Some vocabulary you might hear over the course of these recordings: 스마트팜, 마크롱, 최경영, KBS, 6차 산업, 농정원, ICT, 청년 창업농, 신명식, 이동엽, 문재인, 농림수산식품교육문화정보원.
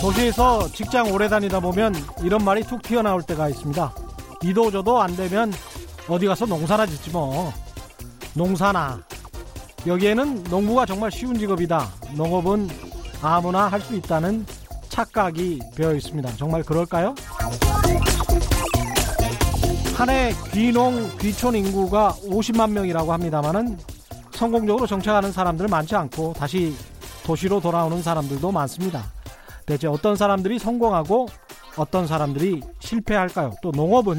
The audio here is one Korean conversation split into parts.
도시에서 직장 오래 다니다 보면 이런 말이 툭 튀어나올 때가 있습니다. 이도 저도 안 되면 어디 가서 농사나 짓지 뭐. 농사나. 여기에는 농부가 정말 쉬운 직업이다. 농업은 아무나 할 수 있다는 착각이 배어 있습니다. 정말 그럴까요? 한 해 귀농, 귀촌 인구가 50만 명이라고 합니다만은 성공적으로 정착하는 사람들 많지 않고 다시 도시로 돌아오는 사람들도 많습니다. 대체 어떤 사람들이 성공하고 어떤 사람들이 실패할까요? 또 농업은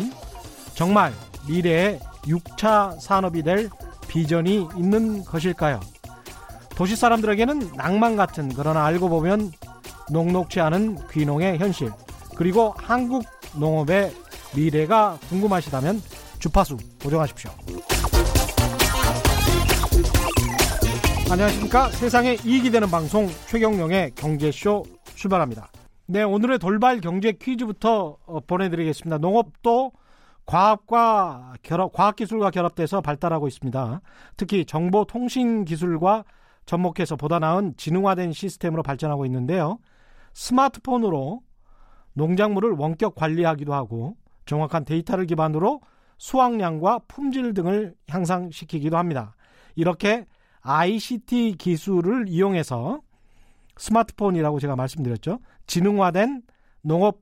정말 미래의 6차 산업이 될 비전이 있는 것일까요? 도시 사람들에게는 낭만 같은, 그러나 알고 보면 녹록치 않은 귀농의 현실, 그리고 한국 농업의 미래가 궁금하시다면 주파수 고정하십시오. 안녕하십니까? 세상에 이익이 되는 방송 최경영의 경제쇼 출발합니다. 네, 오늘의 돌발 경제 퀴즈부터 보내드리겠습니다. 농업도 과학기술과 결합돼서 발달하고 있습니다. 특히 정보통신기술과 접목해서 보다 나은 지능화된 시스템으로 발전하고 있는데요. 스마트폰으로 농작물을 원격 관리하기도 하고 정확한 데이터를 기반으로 수확량과 품질 등을 향상시키기도 합니다. 이렇게 ICT 기술을 이용해서 스마트폰이라고 제가 말씀드렸죠. 지능화된 농업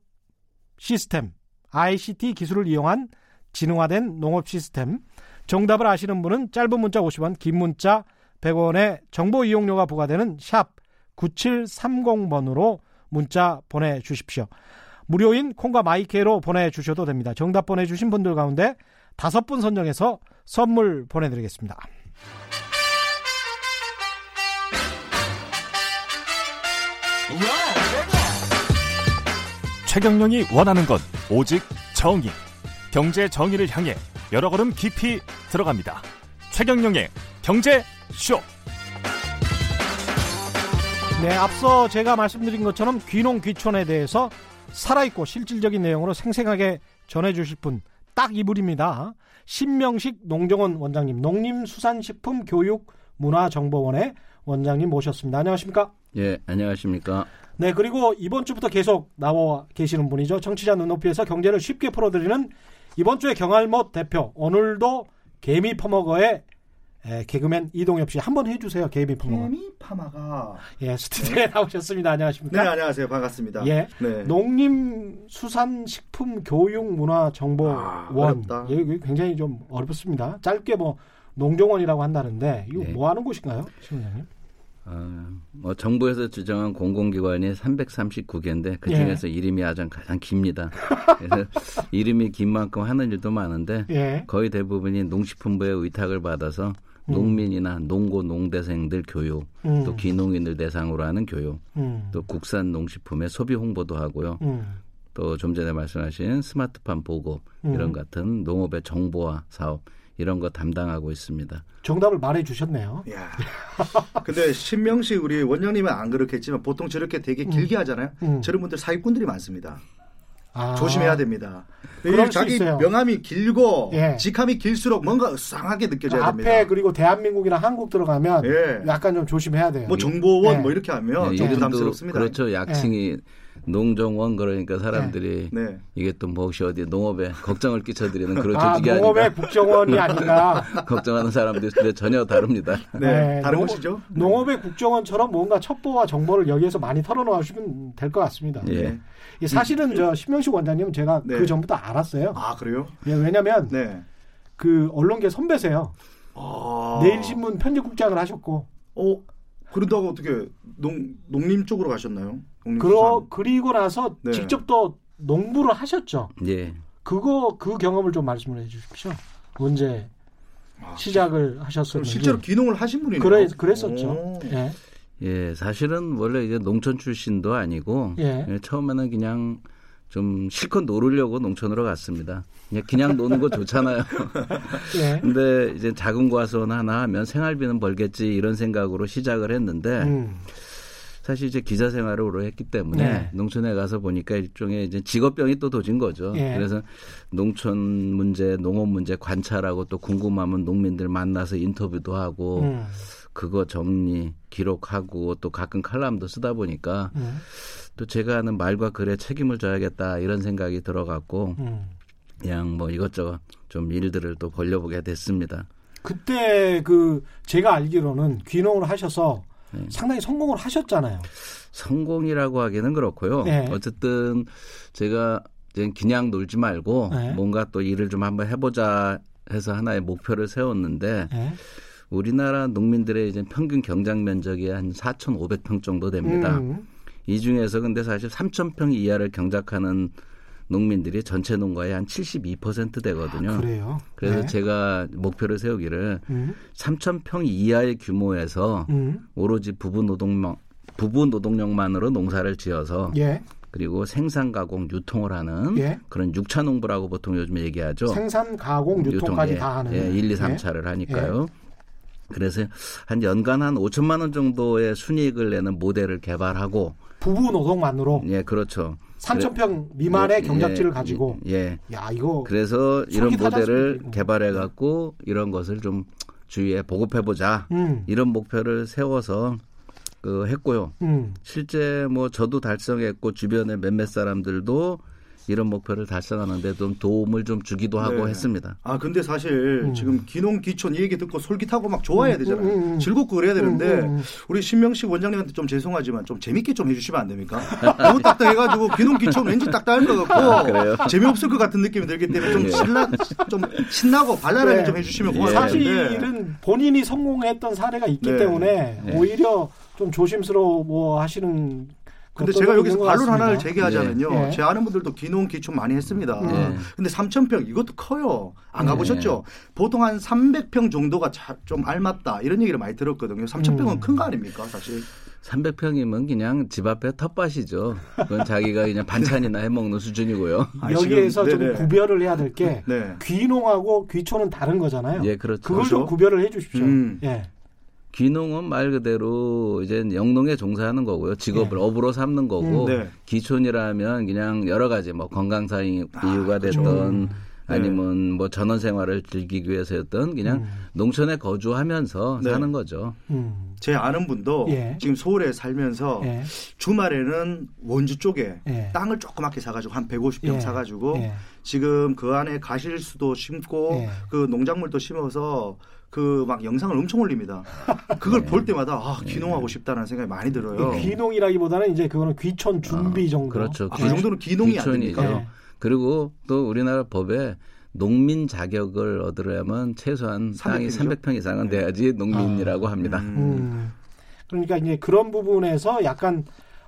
시스템, ICT 기술을 이용한 지능화된 농업 시스템. 정답을 아시는 분은 짧은 문자 50원, 긴 문자 100원에 정보 이용료가 부과되는 샵 9730번으로 문자 보내주십시오. 무료인 콩과 마이케로 보내주셔도 됩니다. 정답 보내주신 분들 가운데 5분 선정해서 선물 보내드리겠습니다. 최경영이 원하는 건 오직 정의. 경제 정의를 향해 여러 걸음 깊이 들어갑니다. 최경영의 경제쇼. 네, 앞서 제가 말씀드린 것처럼 귀농 귀촌에 대해서 살아있고 실질적인 내용으로 생생하게 전해주실 분 딱 이분입니다. 신명식 농정원 원장님, 농림수산식품교육문화정보원의 원장님 모셨습니다. 안녕하십니까? 예, 안녕하십니까? 네, 그리고 이번 주부터 계속 나와 계시는 분이죠. 청취자 눈높이에서 경제를 쉽게 풀어드리는 이번 주의 경알못 대표, 오늘도 개미 퍼머거의 개그맨 이동엽 씨, 한번 해주세요. 개미 파마가. 예, 스튜디오에 나오셨습니다. 안녕하십니까? 네, 안녕하세요. 반갑습니다. 예, 네. 농림수산식품교육문화정보원. 아, 예, 굉장히 좀 어렵습니다. 짧게 뭐 농정원이라고 한다는데 이거 네. 뭐 하는 곳인가요, 신원장님? 뭐 정부에서 주장한 공공기관이 339개인데 그 중에서 예. 이름이 가장 깁니다. 그래서 이름이 긴 만큼 하는 일도 많은데 예. 거의 대부분이 농식품부의 의탁을 받아서 농민이나 농고 농대생들 교육, 또 귀농인들 대상으로 하는 교육, 또 국산 농식품의 소비 홍보도 하고요. 또 좀 전에 말씀하신 스마트팜 보급 이런 같은 농업의 정보화 사업 이런 거 담당하고 있습니다. 정답을 말해주셨네요. 야. 근데 신명식 우리 원장님은 안 그렇겠지만 보통 저렇게 되게 길게 하잖아요. 저런 분들 사기꾼들이 많습니다. 아. 조심해야 됩니다. 자기 명함이 길고 예. 직함이 길수록 뭔가 수상하게 느껴져야 앞에 됩니다. 앞에 그리고 대한민국이나 한국 들어가면 예. 약간 좀 조심해야 돼요. 뭐 정보원 예. 뭐 이렇게 하면 예. 좀 부담스럽습니다. 그렇죠. 약칭이 예. 농정원 그러니까 사람들이 네. 이게 또 몫이 어디 농업에 걱정을 끼쳐드리는 그런 조직이 아닌가. 농업의 국정원이 아닌가. 걱정하는 사람들이 전혀 다릅니다. 네, 다른 것이죠. 농업의 국정원처럼 뭔가 첩보와 정보를 여기에서 많이 털어놓으시면 될 것 같습니다. 예. 네. 사실은 저 신명식 원장님 제가 네. 그 전부터 알았어요. 아 그래요? 예, 왜냐하면 네. 그 언론계 선배세요. 아... 내일신문 편집국장을 하셨고. 그런다고 어떻게 농림 쪽으로 가셨나요? 그리고 나서 네. 직접 또 농부를 하셨죠. 예. 그 경험을 좀 말씀을 해주십시오. 언제 시작을 하셨었는지. 실제로 귀농을 하신 분이네요. 그랬었죠. 예. 예, 사실은 원래 이제 농촌 출신도 아니고 예. 처음에는 그냥 좀 실컷 놀으려고 농촌으로 갔습니다. 그냥 노는 거 좋잖아요. 그런데 예. 이제 작은 과수원 하나 하면 생활비는 벌겠지 이런 생각으로 시작을 했는데. 사실 이제 기자 생활을 오래 했기 때문에 네. 농촌에 가서 보니까 일종의 이제 직업병이 또 도진 거죠. 네. 그래서 농촌 문제, 농업 문제 관찰하고 또 궁금하면 농민들 만나서 인터뷰도 하고 그거 정리, 기록하고 또 가끔 칼럼도 쓰다 보니까 또 제가 하는 말과 글에 책임을 져야겠다 이런 생각이 들어갔고 그냥 뭐 이것저것 좀 일들을 또 벌려보게 됐습니다. 그때 그 제가 알기로는 귀농을 하셔서 네. 상당히 성공을 하셨잖아요. 성공이라고 하기는 그렇고요. 네. 어쨌든 제가 그냥 놀지 말고 네. 뭔가 또 일을 좀 한번 해보자 해서 하나의 목표를 세웠는데 네. 우리나라 농민들의 이제 평균 경작 면적이 한 4,500평 정도 됩니다. 이 중에서 근데 사실 3,000평 이하를 경작하는 농민들이 전체 농가의 한 72% 되거든요. 아, 그래요? 그래서 네. 제가 목표를 세우기를 3,000평 이하의 규모에서 오로지 부부 노동력만으로 농사를 지어서 예. 그리고 생산, 가공, 유통을 하는 예. 그런 6차 농부라고 보통 요즘 얘기하죠. 생산, 가공, 유통까지 예. 다 하는. 예, 1, 2, 3차를 예. 하니까요. 예. 그래서 한 연간 한 5천만 원 정도의 순이익을 내는 모델을 개발하고 부부 노동만으로 예, 그렇죠. 3,000평 미만의 예, 경작지를 예, 가지고 예. 야, 이거 그래서 이런 모델을 개발해 갖고 이런 것을 좀 주위에 보급해 보자. 이런 목표를 세워서 했고요. 실제 뭐 저도 달성했고 주변의 몇몇 사람들도 이런 목표를 달성하는데 좀 도움을 좀 주기도 하고 네. 했습니다. 아 근데 사실 지금 귀농 귀촌 이 얘기 듣고 솔깃하고 막 좋아해야 되잖아요. 즐겁고 그래야 되는데 우리 신명식 원장님한테 좀 죄송하지만 좀 재밌게 좀 해주시면 안 됩니까? 너무 딱딱해가지고 귀농 귀촌 왠지 딱딱할 것 같고 아, 재미없을 것 같은 느낌이 들기 때문에 좀, 네. 좀 신나고 발랄하게 네. 좀 해주시면 고맙습니다. 네. 사실은 본인이 성공했던 사례가 있기 네. 때문에 네. 오히려 좀 조심스러워 하시는. 근데 제가 여기서 반론 하나를 제기하자면요. 네. 제 아는 분들도 귀농 귀촌 많이 했습니다. 네. 근데 3,000평 이것도 커요. 안 가보셨죠? 네. 보통 한 300평 정도가 좀 알맞다 이런 얘기를 많이 들었거든요. 3,000평은 큰 거 아닙니까 사실? 300평이면 그냥 집 앞에 텃밭이죠. 그건 자기가 그냥 반찬이나 해먹는 수준이고요. 아, 여기에서 지금, 좀 구별을 해야 될 게 네. 귀농하고 귀촌은 다른 거잖아요. 예, 그렇죠. 그걸 좀 구별을 해 주십시오. 예. 귀농은 말 그대로 이제 영농에 종사하는 거고요. 직업을 네. 업으로 삼는 거고 네. 귀촌이라면 그냥 여러 가지 뭐 건강상 이유가 됐던 아니면 네. 뭐 전원 생활을 즐기기 위해서였던 그냥 농촌에 거주하면서 네. 사는 거죠. 제 아는 분도 예. 지금 서울에 살면서 예. 주말에는 원주 쪽에 예. 땅을 조그맣게 사가지고 한 150평 예. 사가지고 예. 지금 그 안에 가실수도 심고 예. 그 농작물도 심어서 그 막 영상을 엄청 올립니다. 그걸 볼 때마다 아, 귀농하고 싶다는 생각이 많이 들어요. 귀농이라기보다는 이제 그거는 귀촌 준비 정도. 그렇죠. 아, 그 정도는 귀농이 아닙니까? 네. 그리고 또 우리나라 법에 농민 자격을 얻으려면 최소한 300평이죠? 땅이 300평 이상은 네. 돼야지 농민이라고 합니다. 그러니까 이제 그런 부분에서 약간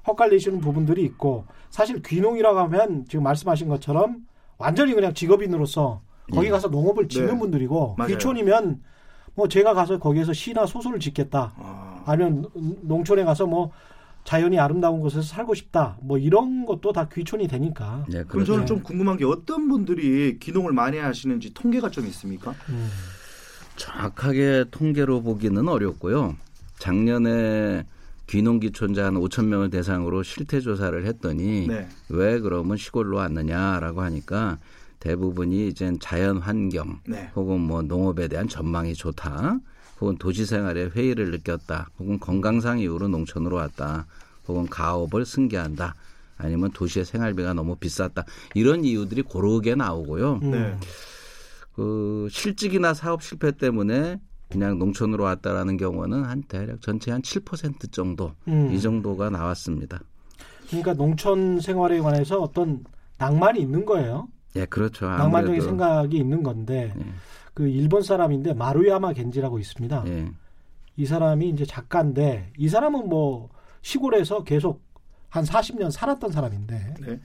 헛갈리시는 부분들이 있고 사실 귀농이라고 하면 지금 말씀하신 것처럼 완전히 그냥 직업인으로서 거기 가서 농업을 짓는 네. 분들이고 맞아요. 귀촌이면 뭐 제가 가서 거기에서 시나 소설을 짓겠다. 아니면 농촌에 가서 뭐 자연이 아름다운 곳에서 살고 싶다. 뭐 이런 것도 다 귀촌이 되니까. 네, 그럼 저는 좀 궁금한 게 어떤 분들이 귀농을 많이 하시는지 통계가 좀 있습니까? 정확하게 통계로 보기는 어렵고요. 작년에 귀농 귀촌자 한 5천 명을 대상으로 실태 조사를 했더니 네. 왜 그러면 시골로 왔느냐라고 하니까 대부분이 이제 자연 환경 네. 혹은 뭐 농업에 대한 전망이 좋다 혹은 도시 생활에 회의를 느꼈다 혹은 건강상 이유로 농촌으로 왔다 혹은 가업을 승계한다 아니면 도시의 생활비가 너무 비쌌다 이런 이유들이 고르게 나오고요. 그 실직이나 사업 실패 때문에 그냥 농촌으로 왔다라는 경우는 한 대략 전체 한 7% 정도 이 정도가 나왔습니다. 그러니까 농촌 생활에 관해서 어떤 낭만이 있는 거예요. 예, 그렇죠. 낭만적인 생각이 있는 건데 예. 그 일본 사람인데 마루야마 겐지라고 있습니다. 예. 이 사람이 이제 작가인데 이 사람은 뭐 시골에서 계속 한 40년 살았던 사람인데 네.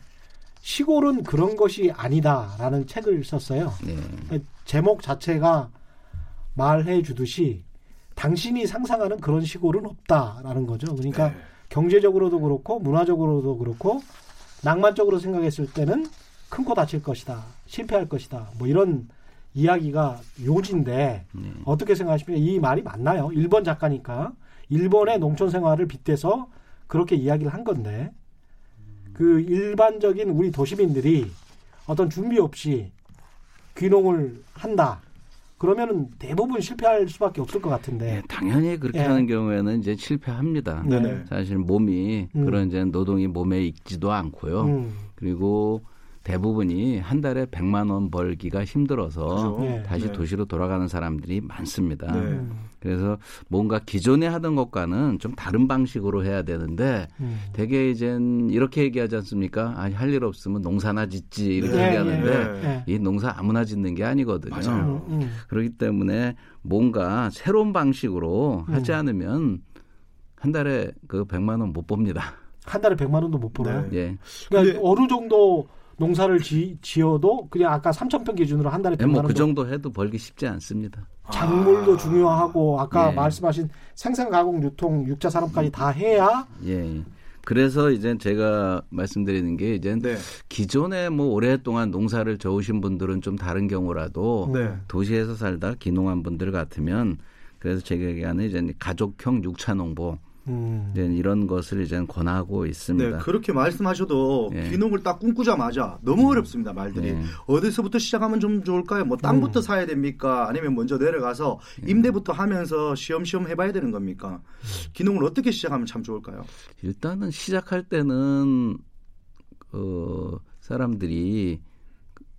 시골은 그런 것이 아니다라는 책을 썼어요. 예. 그러니까 제목 자체가 말해 주듯이 당신이 상상하는 그런 시골은 없다라는 거죠. 그러니까 네. 경제적으로도 그렇고 문화적으로도 그렇고 낭만적으로 생각했을 때는 큰 코 다칠 것이다. 실패할 것이다. 뭐 이런 이야기가 요지인데 어떻게 생각하십니까? 이 말이 맞나요? 일본 작가니까. 일본의 농촌 생활을 빗대서 그렇게 이야기를 한 건데 그 일반적인 우리 도시민들이 어떤 준비 없이 귀농을 한다. 그러면은 대부분 실패할 수밖에 없을 것 같은데. 네, 당연히 그렇게 예. 하는 경우에는 이제 실패합니다. 네네. 사실 몸이 그런 이제 노동이 몸에 익지도 않고요. 그리고 대부분이 한 달에 100만 원 벌기가 힘들어서 그렇죠. 다시 네. 도시로 돌아가는 사람들이 많습니다. 네. 그래서 뭔가 기존에 하던 것과는 좀 다른 방식으로 해야 되는데 되게 이젠 이렇게 얘기하지 않습니까? 아니, 할 일 없으면 농사나 짓지 이렇게 네. 얘기하는데 네. 이 농사 아무나 짓는 게 아니거든요. 맞아요. 그렇기 때문에 뭔가 새로운 방식으로 하지 않으면 한 달에 그 100만 원 못 봅니다. 한 달에 100만 원도 못 벌어요? 네. 네. 그러니까 근데... 어느 정도 농사를 지어도 그냥 아까 3,000평 기준으로 한 달에 100만 원. 뭐 그 정도 해도 벌기 쉽지 않습니다. 작물도 중요하고 아까 예. 말씀하신 생산, 가공, 유통, 육자 산업까지 다 해야. 예. 그래서 이제 제가 말씀드리는 게 이제 네. 기존에 뭐 오랫동안 농사를 저으신 분들은 좀 다른 경우라도 네. 도시에서 살다 귀농한 분들 같으면 그래서 제가 얘기하는 이제 가족형 육차농부. 이런 것을 이제 권하고 있습니다. 네, 그렇게 말씀하셔도 예. 귀농을 딱 꿈꾸자마자 너무 어렵습니다. 말들이 예. 어디서부터 시작하면 좀 좋을까요? 뭐 땅부터 사야 됩니까? 아니면 먼저 내려가서 임대부터 하면서 시험시험 해봐야 되는 겁니까? 귀농을 어떻게 시작하면 참 좋을까요? 일단은 시작할 때는 사람들이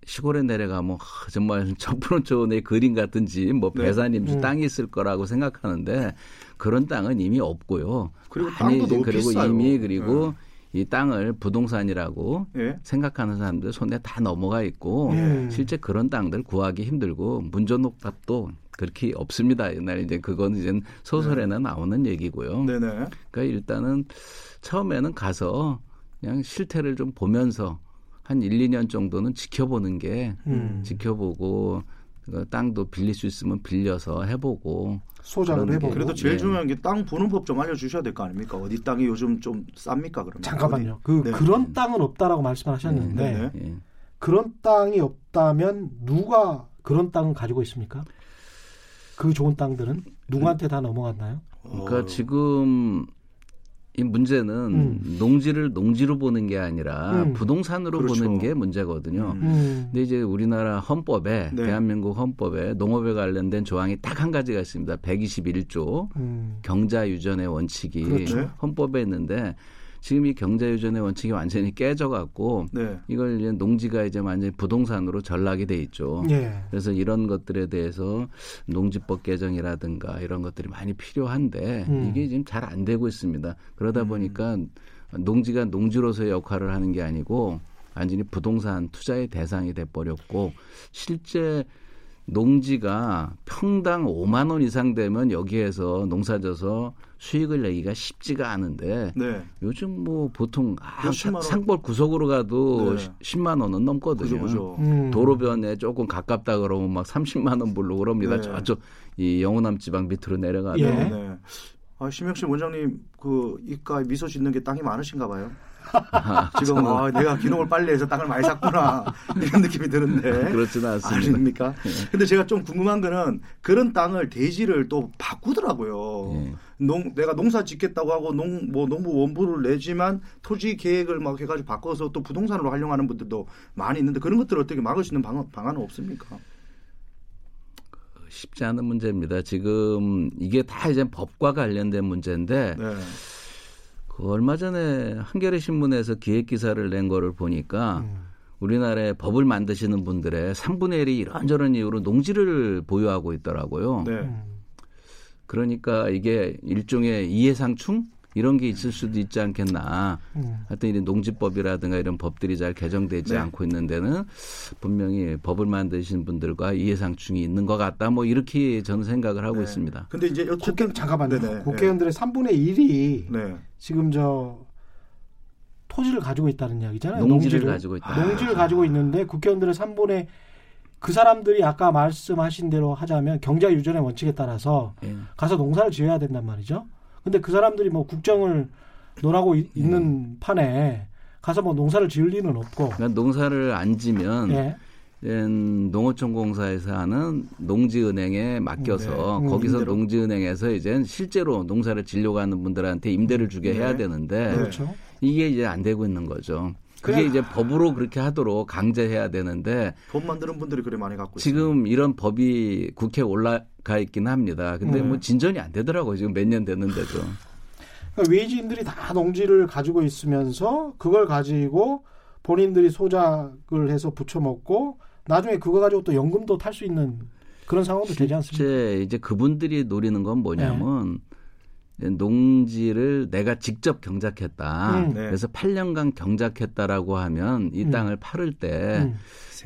시골에 내려가면 정말 정프론촌의 그림 같은지 뭐 배산임수 네. 땅이 있을 거라고 생각하는데 그런 땅은 이미 없고요. 그리고 땅도 너무 그리고 비싸요. 이미 그리고 네. 이 땅을 부동산이라고 네. 생각하는 사람들 손에 다 넘어가 있고 네. 실제 그런 땅들 구하기 힘들고 문전옥답도 그렇게 없습니다. 옛날에 이제 그건 이제 소설에나 네. 나오는 얘기고요. 네네. 그러니까 일단은 처음에는 가서 그냥 실태를 좀 보면서 한 1, 2년 정도는 지켜보는 게 지켜보고 땅도 빌릴 수 있으면 빌려서 해보고 소장을 해보고 그래도 제일 예. 중요한 게 땅 보는 법 좀 알려주셔야 될 거 아닙니까? 어디 땅이 요즘 좀 쌉니까? 그러면? 잠깐만요. 네. 그런 땅은 없다라고 말씀하셨는데 네. 네. 그런 땅이 없다면 누가 그런 땅을 가지고 있습니까? 그 좋은 땅들은 누구한테 다 넘어갔나요? 그러니까 지금... 이 문제는 농지를 농지로 보는 게 아니라 부동산으로 그렇죠. 보는 게 문제거든요. 근데 이제 우리나라 헌법에 네. 대한민국 헌법에 농업에 관련된 조항이 딱 한 가지가 있습니다. 121조 경자유전의 원칙이 그렇죠. 헌법에 있는데 지금 이 경자유전의 원칙이 완전히 깨져갖고 네. 이걸 이제 농지가 이제 완전히 부동산으로 전락이 돼 있죠. 네. 그래서 이런 것들에 대해서 농지법 개정이라든가 이런 것들이 많이 필요한데 이게 지금 잘 안 되고 있습니다. 그러다 보니까 농지가 농지로서의 역할을 하는 게 아니고 완전히 부동산 투자의 대상이 돼버렸고 실제 농지가 평당 5만 원 이상 되면 여기에서 농사져서 수익을 내기가 쉽지가 않은데 네. 요즘 뭐 보통 산골 구석으로 가도 네. 10만 원은 넘거든요. 그죠. 도로변에 조금 가깝다 그러면 막 30만 원 불러 그럽니다. 네. 저쪽 이 영호남 지방 밑으로 내려가면. 예. 네. 아, 신명식 원장님 그 입가에 미소 짓는 게 땅이 많으신가 봐요. 지금 내가 귀농을 빨리 해서 땅을 많이 샀구나 이런 느낌이 드는데 그렇지는 않습니다. 아닙니까? 근데 제가 좀 궁금한 거는 그런 땅을 대지를 또 바꾸더라고요. 내가 농사 짓겠다고 하고 농부 원부를 내지만 토지 계획을 막 해가지고 바꿔서 또 부동산으로 활용하는 분들도 많이 있는데 그런 것들을 어떻게 막을 수 있는 방안은 없습니까? 쉽지 않은 문제입니다. 지금 이게 다 이제 법과 관련된 문제인데. 네. 그 얼마 전에 한겨레 신문에서 기획 기사를 낸 거를 보니까 우리나라에 법을 만드시는 분들의 3분의 1이 이런저런 이유로 농지를 보유하고 있더라고요. 네. 그러니까 이게 일종의 이해상충 이런 게 있을 수도 있지 않겠나. 하여튼 이런 농지법이라든가 이런 법들이 잘 개정되지 네. 않고 있는 데는 분명히 법을 만드신 분들과 이해상충이 있는 것 같다. 뭐 이렇게 저는 생각을 하고 네. 있습니다. 근데 이제 잠깐만요. 국회의원들의 3분의 1이 네. 지금 토지를 가지고 있다는 이야기잖아요. 농지를 가지고 있다. 농지를 가지고 있는데 국회의원들의 3분의 그 사람들이 아까 말씀하신 대로 하자면 경자유전의 원칙에 따라서 네. 가서 농사를 지어야 된단 말이죠. 근데 그 사람들이 뭐 국정을 논하고 있는 판에 가서 뭐 농사를 지을 리는 없고. 그러니까 농사를 안 지면 예. 농어촌공사에서 하는 농지은행에 맡겨서 네. 거기서 임대로. 농지은행에서 이제 실제로 농사를 지려고 하는 분들한테 임대를 주게 해야 되는데 그렇죠. 이게 이제 안 되고 있는 거죠. 그게 이제 법으로 그렇게 하도록 강제해야 되는데 법 만드는 분들이 그래 많이 갖고 있어요. 지금 이런 법이 국회에 올라가 있긴 합니다. 근데 뭐 진전이 안 되더라고요. 지금 몇 년 됐는데도. 그러니까 외지인들이 다 농지를 가지고 있으면서 그걸 가지고 본인들이 소작을 해서 부쳐먹고 나중에 그거 가지고 또 연금도 탈 수 있는 그런 상황도 되지 않습니까? 실제 이제 그분들이 노리는 건 뭐냐면 농지를 내가 직접 경작했다. 그래서 8년간 경작했다라고 하면 이 땅을 팔을 때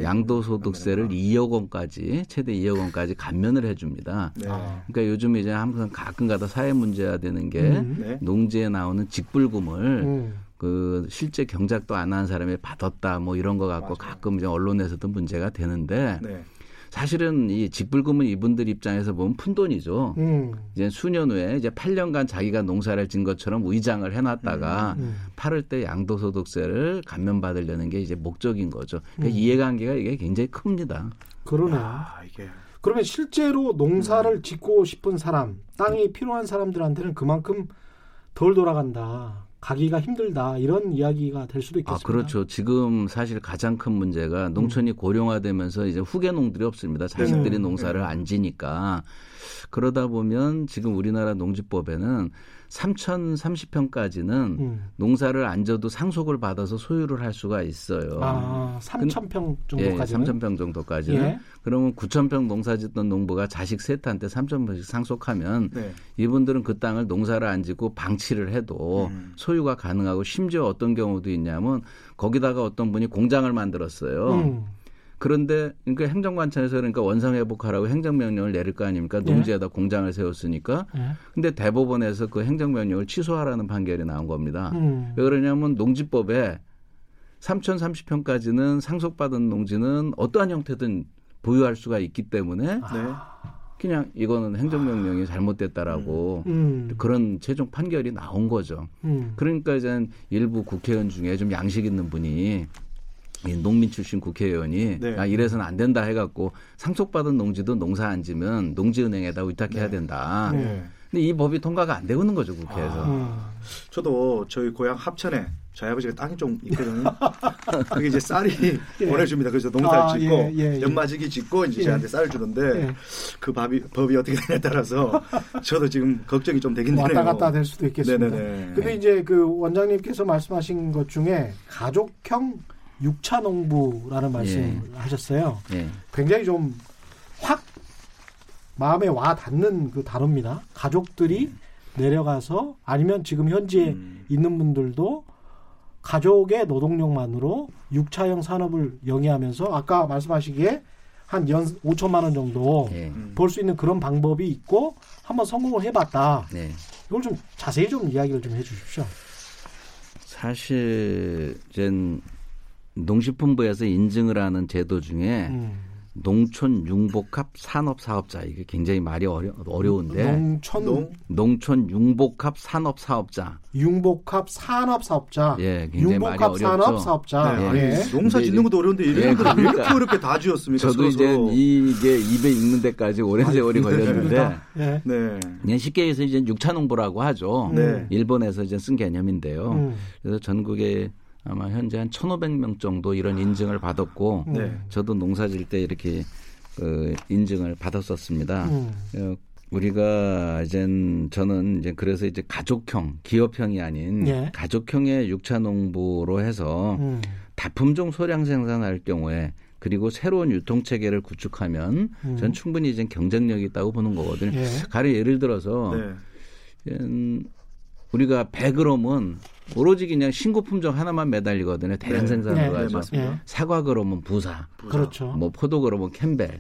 양도소득세를 2억 원까지 최대 2억 원까지 감면을 해줍니다. 네. 그러니까 요즘 이제 항상 가끔가다 사회 문제가 되는 게 농지에 나오는 직불금을 그 실제 경작도 안 한 사람이 받았다 뭐 이런 거 갖고 가끔 이제 언론에서도 문제가 되는데. 네. 사실은 이 직불금은 이분들 입장에서 보면 푼돈이죠. 이제 수년 후에 이제 8년간 자기가 농사를 진 것처럼 위장을 해놨다가 팔을 때 양도소득세를 감면받으려는 게 이제 목적인 거죠. 그러니까 이해관계가 이게 굉장히 큽니다. 그러나 이게 그러면 실제로 농사를 짓고 싶은 사람, 땅이 필요한 사람들한테는 그만큼 덜 돌아간다. 가기가 힘들다 이런 이야기가 될 수도 있겠습니다. 아, 그렇죠. 지금 사실 가장 큰 문제가 농촌이 고령화되면서 이제 후계 농들이 없습니다. 자식들이 농사를 안 지니까. 그러다 보면 지금 우리나라 농지법에는 3,030평까지는 농사를 안 져도 상속을 받아서 소유를 할 수가 있어요. 아, 3,000평 정도까지는? 예, 3,000평 정도까지는. 예. 그러면 9,000평 농사 짓던 농부가 자식 셋한테 3,000평씩 상속하면 이분들은 그 땅을 농사를 안 짓고 방치를 해도 소유가 가능하고 심지어 어떤 경우도 있냐면 거기다가 어떤 분이 공장을 만들었어요. 그런데 그러니까 행정관청에서 그러니까 원상회복하라고 행정명령을 내릴 거 아닙니까? 농지에다 공장을 세웠으니까. 근데 대법원에서 그 행정명령을 취소하라는 판결이 나온 겁니다. 왜 그러냐면 농지법에 3,030평까지는 상속받은 농지는 어떠한 형태든 보유할 수가 있기 때문에 그냥 이거는 행정명령이 잘못됐다라고 그런 최종 판결이 나온 거죠. 그러니까 이제 일부 국회의원 중에 좀 양식 있는 분이 이 농민 출신 국회의원이 아, 이래서는 안 된다 해갖고 상속받은 농지도 농사 안 지면 농지은행에다 위탁해야 된다. 근데 이 법이 통과가 안 되고 있는 거죠 국회에서. 아, 저도 저희 고향 합천에 저희 아버지가 땅이 좀 있거든요. 그게 이제 쌀이 보내줍니다. 그래서 농사를 짓고 연마지기 짓고 이제 저한테 쌀을 주는데 그 법이 어떻게 되냐에 따라서 저도 지금 걱정이 좀 되긴 되네요. 왔다 갔다 될 수도 있겠습니다. 근데 이제 그 원장님께서 말씀하신 것 중에 가족형 6차 농부라는 말씀을 하셨어요. 굉장히 좀 확 마음에 와 닿는 그 단어입니다. 가족들이 내려가서 아니면 지금 현지에 있는 분들도 가족의 노동력만으로 6차형 산업을 영위하면서 아까 말씀하시기에 한 연 5천만 원 정도 벌 수 있는 그런 방법이 있고 한번 성공을 해봤다. 이걸 좀 자세히 좀 이야기를 좀 해 주십시오. 사실 전 농식품부에서 인증을 하는 제도 중에 농촌 융복합 산업 사업자 이게 굉장히 말이 어려운데 농촌 융복합 산업 사업자 융복합 산업 사업자 굉장히 융복합 말이 산업 어렵죠. 사업자 농사 짓는 것도 어려운데 이렇게 어렵게 다 지었습니까? 저도 그래서. 이제 이게 입에 익는 데까지 오랜 세월이 걸렸는데 쉽게 해서 이제 6차 농부라고 하죠. 일본에서 이제 쓴 개념인데요. 그래서 전국에 아마 현재 한 1,500명 정도 이런 인증을 받았고 저도 농사 질 때 이렇게 인증을 받았었습니다. 우리가 이젠 저는 이제 그래서 이제 가족형, 기업형이 아닌 가족형의 6차 농부로 해서 다품종 소량 생산할 경우에 그리고 새로운 유통 체계를 구축하면 전 충분히 이제 경쟁력이 있다고 보는 거거든요. 가령 예를 들어서 우리가 100g은 오로지 그냥 신고 품종 하나만 매달리거든요. 대량 생산으로 가죠. 사과 그러면 부사. 그렇죠. 뭐 포도 그러면 캠벨.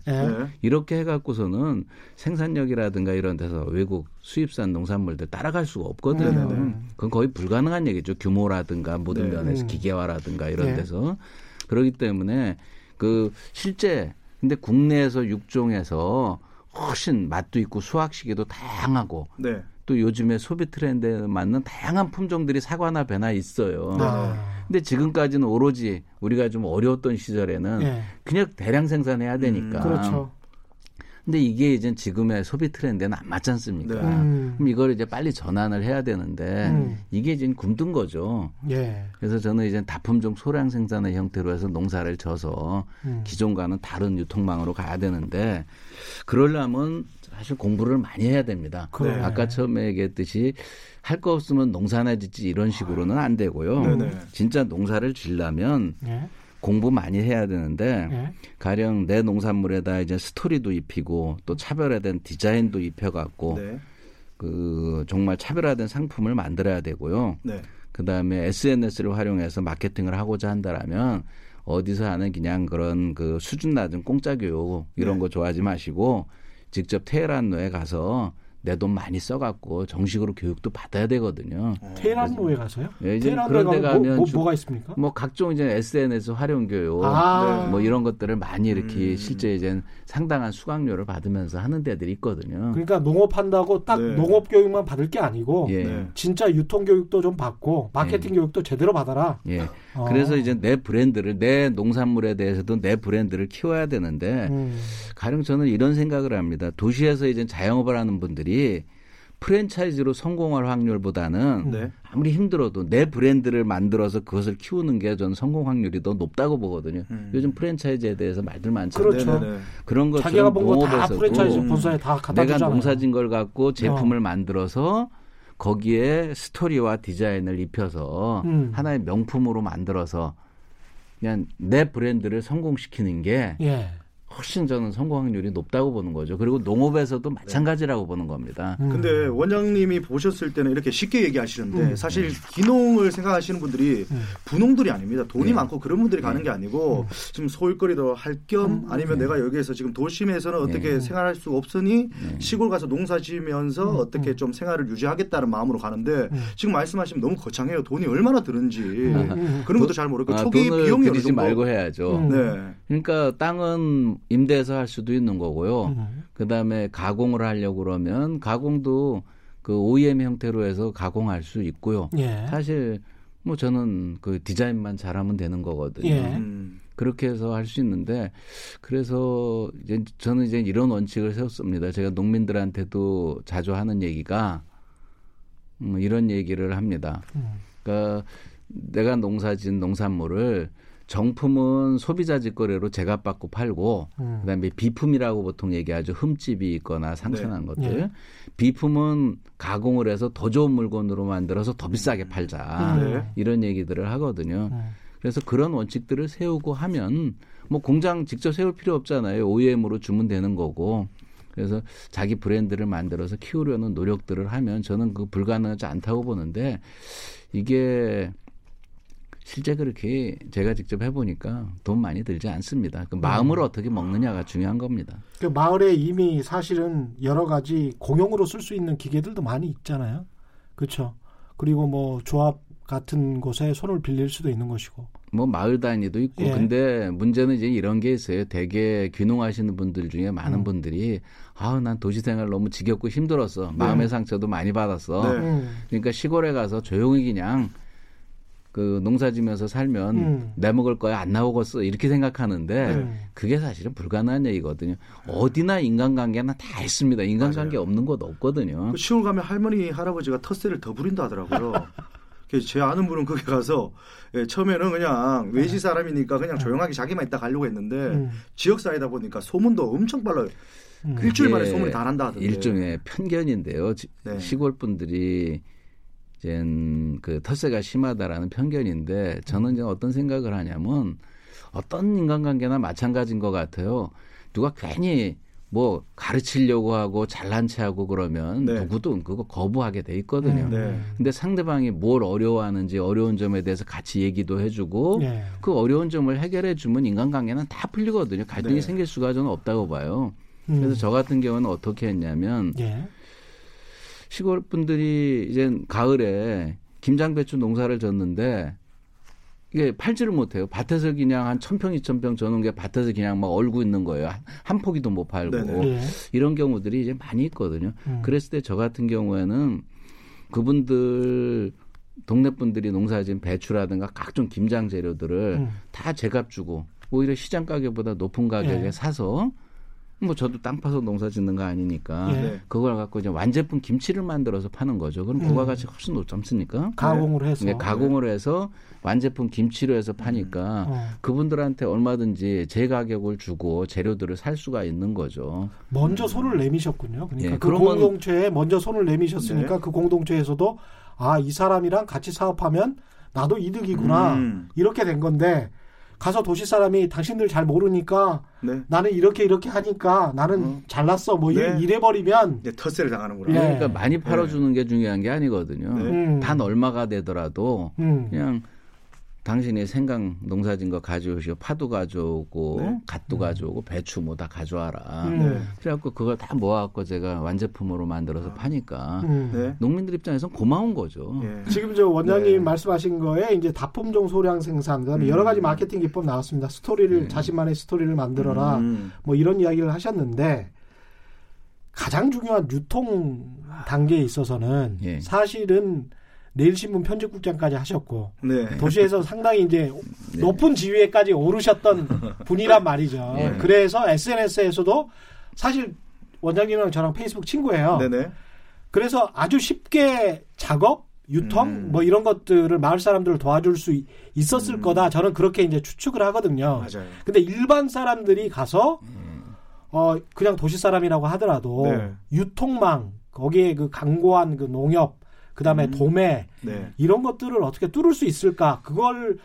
이렇게 해갖고서는 생산력이라든가 이런 데서 외국 수입산 농산물들 따라갈 수가 없거든요. 그건 거의 불가능한 얘기죠. 규모라든가 모든 면에서 기계화라든가 이런 데서. 그렇기 때문에 그 실제 근데 국내에서 육종에서 훨씬 맛도 있고 수확 시기도 다양하고. 또 요즘에 소비 트렌드에 맞는 다양한 품종들이 사과나 배나 있어요. 근데 지금까지는 오로지 우리가 좀 어려웠던 시절에는 그냥 대량 생산해야 되니까. 근데 이게 이제 지금의 소비 트렌드는 안 맞지 않습니까? 네. 그럼 이걸 이제 빨리 전환을 해야 되는데 이게 지금 굼뜬 거죠. 예. 그래서 저는 이제 다품종 소량 생산의 형태로 해서 농사를 져서 기존과는 다른 유통망으로 가야 되는데 그러려면 사실 공부를 많이 해야 됩니다. 그래. 아까 처음에 얘기했듯이 할 거 없으면 농사나 짓지 이런 식으로는 안 되고요. 네네. 진짜 농사를 지려면 예. 공부 많이 해야 되는데 네. 가령 내 농산물에다 이제 스토리도 입히고 또 차별화된 디자인도 입혀갖고 네. 그 정말 차별화된 상품을 만들어야 되고요. 네. 그다음에 SNS를 활용해서 마케팅을 하고자 한다라면 어디서 하는 그냥 그런 그 수준 낮은 공짜 교육 이런 네. 거 좋아하지 마시고 직접 테헤란로에 가서 내 돈 많이 써갖고 정식으로 교육도 받아야 되거든요. 테헤란로에 가서요? 예, 이제 그런 데 가면 뭐가 있습니까? 뭐 각종 이제 SNS 활용 교육 뭐 이런 것들을 많이 이렇게 실제 이제 상당한 수강료를 받으면서 하는 데들이 있거든요. 그러니까 농업한다고 딱 네. 농업 교육만 받을 게 아니고 예. 네. 진짜 유통 교육도 좀 받고 마케팅 예. 교육도 제대로 받아라. 예. 그래서 이제 내 브랜드를 내 농산물에 대해서도 내 브랜드를 키워야 되는데 가령 저는 이런 생각을 합니다. 도시에서 이제 자영업을 하는 분들이 프랜차이즈로 성공할 확률보다는 네. 아무리 힘들어도 내 브랜드를 만들어서 그것을 키우는 게 저는 성공 확률이 더 높다고 보거든요. 요즘 프랜차이즈에 대해서 말들 많잖아요. 그렇죠. 네네. 그런 것처럼 자기가 본 거 다 프랜차이즈 본사에 다 갖다 주잖아요. 내가 농사진 걸 갖고 제품을 만들어서 거기에 스토리와 디자인을 입혀서 하나의 명품으로 만들어서 그냥 내 브랜드를 성공시키는 게 예. 훨씬 저는 성공 확률이 높다고 보는 거죠. 그리고 농업에서도 마찬가지라고 보는 겁니다. 근데 원장님이 보셨을 때는 이렇게 쉽게 얘기하시는데 사실 기농을 생각하시는 분들이 분홍들이 아닙니다. 돈이 많고 그런 분들이 가는 게 아니고 지금 소일거리도 할 겸 아니면 내가 여기에서 지금 도심에서는 어떻게 생활할 수 없으니 시골 가서 농사 지으면서 어떻게 좀 생활을 유지하겠다는 마음으로 가는데 지금 말씀하시면 너무 거창해요. 돈이 얼마나 드는지 그런 것도 잘 모르고 초기 비용이 어느 정도 말고 해야죠. 네. 그러니까 땅은 임대해서 할 수도 있는 거고요. 그다음에 가공을 하려고 그러면 가공도 그 OEM 형태로 해서 가공할 수 있고요. 예. 사실 뭐 저는 그 디자인만 잘하면 되는 거거든요. 예. 그렇게 해서 할 수 있는데 그래서 이제 저는 이제 이런 원칙을 세웠습니다. 제가 농민들한테도 자주 하는 얘기가 이런 얘기를 합니다. 그러니까 내가 농사진 농산물을 정품은 소비자 직거래로 제값 받고 팔고 그다음에 비품이라고 보통 얘기하죠. 흠집이 있거나 상처난 것들. 네. 비품은 가공을 해서 더 좋은 물건으로 만들어서 더 비싸게 팔자. 네. 이런 얘기들을 하거든요. 그래서 그런 원칙들을 세우고 하면 뭐 공장 직접 세울 필요 없잖아요. OEM으로 주문되는 거고. 그래서 자기 브랜드를 만들어서 키우려는 노력들을 하면 저는 그 불가능하지 않다고 보는데 이게 실제 그렇게 제가 직접 해보니까 돈 많이 들지 않습니다. 그 마음을 어떻게 먹느냐가 중요한 겁니다. 그 마을에 이미 사실은 여러 가지 공용으로 쓸 수 있는 기계들도 많이 있잖아요. 그렇죠. 그리고 뭐 조합 같은 곳에 손을 빌릴 수도 있는 것이고. 뭐 마을 단위도 있고. 예. 근데 문제는 이제 이런 게 있어요. 되게 귀농하시는 분들 중에 많은 분들이 난 도시생활 너무 지겹고 힘들었어. 마음의 상처도 많이 받았어. 네. 그러니까 시골에 가서 조용히 그냥 그 농사지면서 살면 내 먹을 거야 안 나오겠어 이렇게 생각하는데 그게 사실은 불가능한 얘기거든요. 어디나 인간관계는 다 있습니다. 인간관계 맞아요. 없는 곳 없거든요. 그 시골 가면 할머니 할아버지가 텃세를 더 부린다 하더라고요. 제 아는 분은 거기 가서 처음에는 그냥 외지 사람이니까 그냥 조용하게 자기만 있다 가려고 했는데 지역사회다 보니까 소문도 엄청 빨라요. 일주일 만에 소문이 다 난다 하던데. 일종의 편견인데요. 네. 시골 분들이 이제 그 텃세가 심하다라는 편견인데 저는 이제 어떤 생각을 하냐면 어떤 인간관계나 마찬가지인 것 같아요. 누가 괜히 뭐 가르치려고 하고 잘난 체하고 그러면 네. 누구도 그거 거부하게 돼 있거든요. 네. 근데 상대방이 뭘 어려워하는지 어려운 점에 대해서 같이 얘기도 해주고 네. 그 어려운 점을 해결해 주면 인간관계는 다 풀리거든요. 갈등이 네. 생길 수가 저는 없다고 봐요. 그래서 저 같은 경우는 어떻게 했냐면 네. 시골 분들이 이제 가을에 김장배추 농사를 졌는데 이게 팔지를 못해요. 밭에서 그냥 한 1,000평, 2,000평 져놓은 게 밭에서 그냥 막 얼고 있는 거예요. 한 포기도 못 팔고. 네네. 이런 경우들이 이제 많이 있거든요. 그랬을 때 저 같은 경우에는 그분들 동네 분들이 농사진 배추라든가 각종 김장 재료들을 다 제값 주고 오히려 시장 가격보다 높은 가격에 사서 뭐 저도 땅 파서 농사 짓는 거 아니니까 예. 그걸 갖고 이제 완제품 김치를 만들어서 파는 거죠. 그럼 부가가치 훨씬 높지 않습니까? 가공을 해서. 네, 가공을 해서 완제품 김치로 해서 파니까 그분들한테 얼마든지 제 가격을 주고 재료들을 살 수가 있는 거죠. 먼저 손을 내미셨군요. 그러니까 예, 그 공동체에 먼저 손을 내미셨으니까 네. 그 공동체에서도 아, 이 사람이랑 같이 사업하면 나도 이득이구나 이렇게 된 건데 가서 도시 사람이 당신들 잘 모르니까 네. 나는 이렇게 하니까 나는 잘났어 뭐 네. 이래버리면 네, 텃세를 당하는구나. 네. 그러니까 많이 팔아주는 네. 게 중요한 게 아니거든요. 네. 단 얼마가 되더라도 그냥 당신이 생강 농사진 거 가져오시오. 파도 가져오고 네. 갓도 가져오고 배추 뭐 다 가져와라. 네. 그래갖고 그걸 다 모아갖고 제가 완제품으로 만들어서 파니까 네. 농민들 입장에서는 고마운 거죠. 네. 지금 저 원장님 네. 말씀하신 거에 이제 다품종 소량 생산 그다음에 여러 가지 마케팅 기법 나왔습니다. 스토리를 자신만의 스토리를 만들어라. 뭐 이런 이야기를 하셨는데 가장 중요한 유통 단계에 있어서는 네. 사실은 내일신문 편집국장까지 하셨고 네. 도시에서 상당히 이제 네. 높은 지위에까지 오르셨던 분이란 말이죠. 네. 그래서 SNS에서도 사실 원장님이랑 저랑 페이스북 친구예요. 네네. 그래서 아주 쉽게 작업, 유통 뭐 이런 것들을 마을 사람들을 도와줄 수 있었을 거다. 저는 그렇게 이제 추측을 하거든요. 맞아요. 근데 일반 사람들이 가서 그냥 도시 사람이라고 하더라도 네. 유통망 거기에 그 강고한 그 농협 그다음에 도매 네. 이런 것들을 어떻게 뚫을 수 있을까? 그걸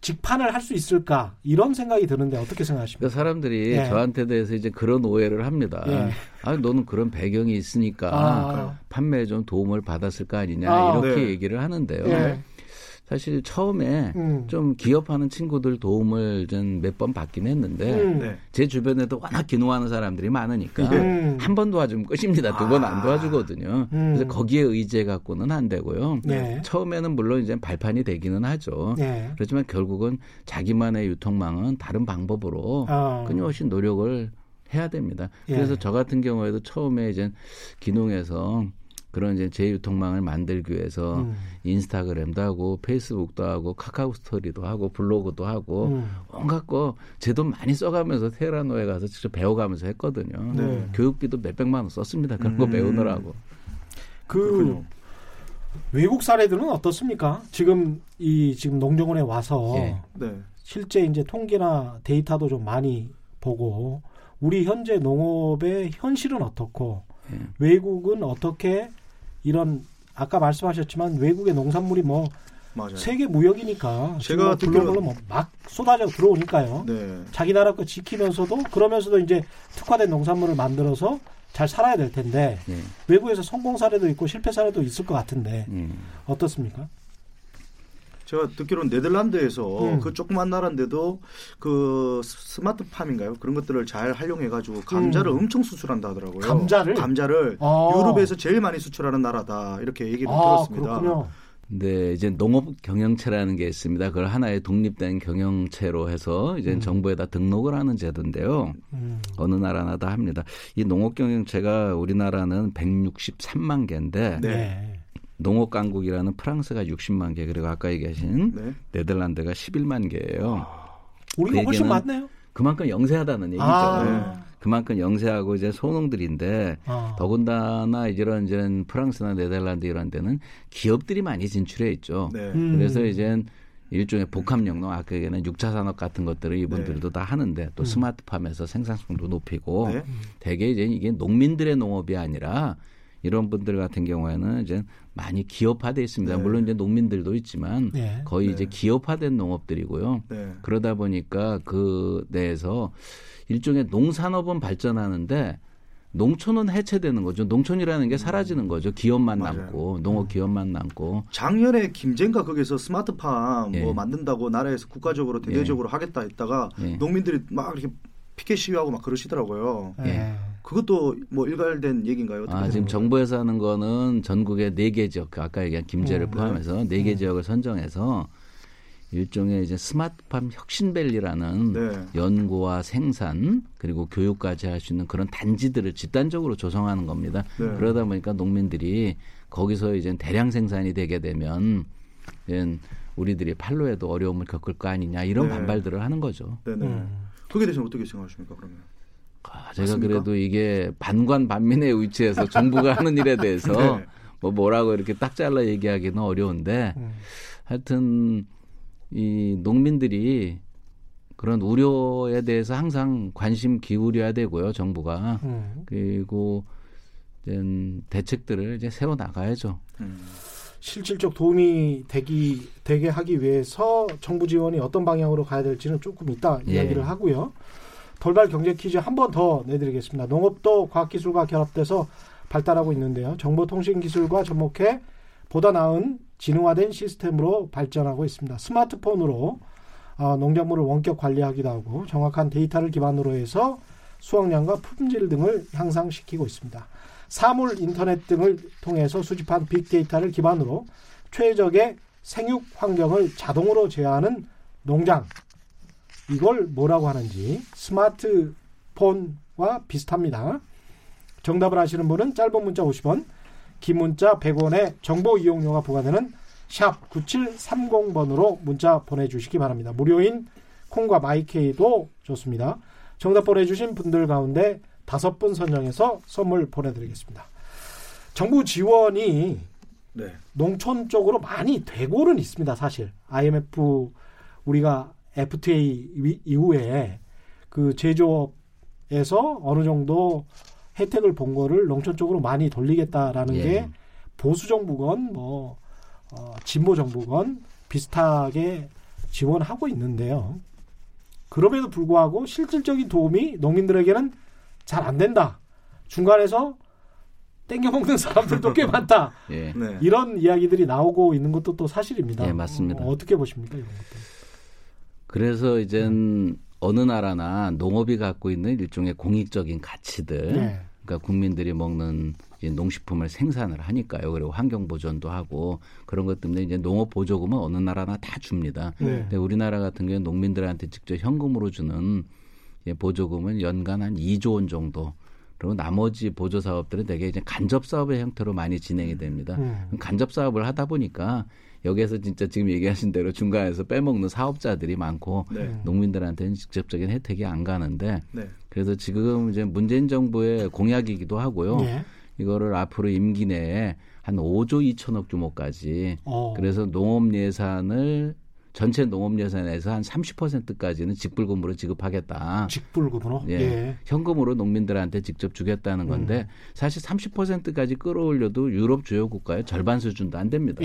직판을 할 수 있을까? 이런 생각이 드는데 어떻게 생각하십니까? 그러니까 사람들이 예. 저한테 대해서 이제 그런 오해를 합니다. 예. 아, 너는 그런 배경이 있으니까 판매에 좀 도움을 받았을 거 아니냐 이렇게 네. 얘기를 하는데요. 예. 사실 처음에 좀 기업하는 친구들 도움을 좀 몇 번 받긴 했는데 제 주변에도 워낙 기농하는 사람들이 많으니까 한 번 도와주면 끝입니다. 두 번 안 도와주거든요. 그래서 거기에 의지해 갖고는 안 되고요. 네. 처음에는 물론 이제 발판이 되기는 하죠. 네. 그렇지만 결국은 자기만의 유통망은 다른 방법으로 끊임없이 노력을 해야 됩니다. 그래서 저 같은 경우에도 처음에 이제 기농에서 그런 이제 제 유통망을 만들기 위해서 인스타그램도 하고 페이스북도 하고 카카오 스토리도 하고 블로그도 하고 온갖 거 제 돈 많이 써가면서 테헤란에 가서 직접 배워가면서 했거든요. 네. 교육비도 몇백만 원 썼습니다. 그런 거 배우느라고. 그렇군요. 외국 사례들은 어떻습니까? 지금 농정원에 와서 예. 네. 실제 이제 통계나 데이터도 좀 많이 보고 우리 현재 농업의 현실은 어떻고 예. 외국은 어떻게 이런 아까 말씀하셨지만 외국의 농산물이 뭐 맞아요. 세계 무역이니까 제가 글로벌로 뭐 막 쏟아져 들어오니까요. 네. 자기 나라 거 지키면서도 그러면서도 이제 특화된 농산물을 만들어서 잘 살아야 될 텐데 네. 외국에서 성공 사례도 있고 실패 사례도 있을 것 같은데 어떻습니까? 제가 듣기로는 네덜란드에서 그 조그만 나라인데도 그 스마트팜인가요? 그런 것들을 잘 활용해가지고 감자를 엄청 수출한다 하더라고요. 감자를 유럽에서 제일 많이 수출하는 나라다 이렇게 얘기를 들었습니다. 그렇군요. 네, 이제 농업 경영체라는 게 있습니다. 그걸 하나의 독립된 경영체로 해서 이제 정부에다 등록을 하는 제도인데요. 어느 나라나 다 합니다. 이 농업 경영체가 우리나라는 163만 개인데. 네. 농업 강국이라는 프랑스가 60만 개 그리고 아까 얘기하신 네. 네덜란드가 11만 개예요. 우리가 그 훨씬 많네요. 그만큼 영세하다는 얘기죠. 네. 그만큼 영세하고 이제 소농들인데 더군다나 이런 프랑스나 네덜란드 이런 데는 기업들이 많이 진출해 있죠. 네. 그래서 이제 일종의 복합영농 아까에는 6차 산업 같은 것들을 이분들도 네. 다 하는데 또 스마트팜에서 생산성도 높이고 네. 대개 이제 이게 농민들의 농업이 아니라 이런 분들 같은 경우에는 이제 많이 기업화돼 있습니다. 네. 물론 이제 농민들도 있지만 네. 거의 네. 이제 기업화된 농업들이고요. 네. 그러다 보니까 그 내에서 일종의 농산업은 발전하는데 농촌은 해체되는 거죠. 농촌이라는 게 사라지는 거죠. 기업만 맞아요. 남고 농업 기업만 남고. 작년에 김젠가 거기서 스마트팜 예. 뭐 만든다고 나라에서 국가적으로 대대적으로 예. 하겠다 했다가 예. 농민들이 막 이렇게 피켓 시위하고 막 그러시더라고요. 예. 그것도 뭐 일괄된 얘기인가요? 지금 정부에서 하는 거는 전국의 4개 지역, 아까 얘기한 김제를 포함해서 4개 지역을 선정해서 일종의 이제 스마트팜 혁신밸리라는 네. 연구와 생산 그리고 교육까지 할 수 있는 그런 단지들을 집단적으로 조성하는 겁니다. 네. 그러다 보니까 농민들이 거기서 이제 대량 생산이 되게 되면 우리들이 판로에도 어려움을 겪을 거 아니냐 이런 네. 반발들을 하는 거죠. 네네. 거기에 대해서는 어떻게 생각하십니까? 그러면? 제가 맞습니까? 그래도 이게 반관반민의 위치에서 정부가 하는 일에 대해서 네. 뭐라고 이렇게 딱 잘라 얘기하기는 어려운데 하여튼 이 농민들이 그런 우려에 대해서 항상 관심 기울여야 되고요, 정부가. 그리고 대책들을 이제 세워나가야죠. 실질적 도움이 되게 하기 위해서 정부 지원이 어떤 방향으로 가야 될지는 조금 이따 이야기를 하고요. 돌발 경제 퀴즈 한 번 더 내드리겠습니다. 농업도 과학기술과 결합돼서 발달하고 있는데요. 정보통신기술과 접목해 보다 나은 지능화된 시스템으로 발전하고 있습니다. 스마트폰으로 농작물을 원격 관리하기도 하고 정확한 데이터를 기반으로 해서 수확량과 품질 등을 향상시키고 있습니다. 사물 인터넷 등을 통해서 수집한 빅데이터를 기반으로 최적의 생육 환경을 자동으로 제어하는 농장. 이걸 뭐라고 하는지 스마트폰과 비슷합니다. 정답을 아시는 분은 짧은 문자 50원, 긴 문자 100원에 정보 이용료가 부과되는 샵 9730번으로 문자 보내주시기 바랍니다. 무료인 콩과 마이케이도 좋습니다. 정답 보내주신 분들 가운데 5분 선정해서 선물 보내드리겠습니다. 정부 지원이 네. 농촌 쪽으로 많이 되고는 있습니다. 사실 IMF 우리가 FTA 이후에 그 제조업에서 어느 정도 혜택을 본 거를 농촌 쪽으로 많이 돌리겠다라는 게 보수 정부건 진보 정부건 비슷하게 지원하고 있는데요. 그럼에도 불구하고 실질적인 도움이 농민들에게는 잘 안 된다. 중간에서 땡겨 먹는 사람들도 꽤 많다. 예. 네. 이런 이야기들이 나오고 있는 것도 또 사실입니다. 예, 맞습니다. 어떻게 보십니까? 이런 것들. 그래서 이젠 어느 나라나 농업이 갖고 있는 일종의 공익적인 가치들, 그러니까 국민들이 먹는 이제 농식품을 생산을 하니까요. 그리고 환경 보존도 하고 그런 것 때문에 이제 농업 보조금은 어느 나라나 다 줍니다. 근데 우리나라 같은 경우는 농민들한테 직접 현금으로 주는 보조금은 연간 한 2조 원 정도. 그리고 나머지 보조 사업들은 되게 이제 간접 사업의 형태로 많이 진행이 됩니다. 간접 사업을 하다 보니까 여기에서 진짜 지금 얘기하신 대로 중간에서 빼먹는 사업자들이 많고 농민들한테는 직접적인 혜택이 안 가는데 그래서 지금 이제 문재인 정부의 공약이기도 하고요. 이거를 앞으로 임기 내에 한 5조 2천억 규모까지 그래서 농업 예산을 전체 농업 예산에서 한 30%까지는 직불금으로 지급하겠다. 직불금으로? 예. 현금으로 농민들한테 직접 주겠다는 건데 사실 30%까지 끌어올려도 유럽 주요 국가의 절반 수준도 안 됩니다.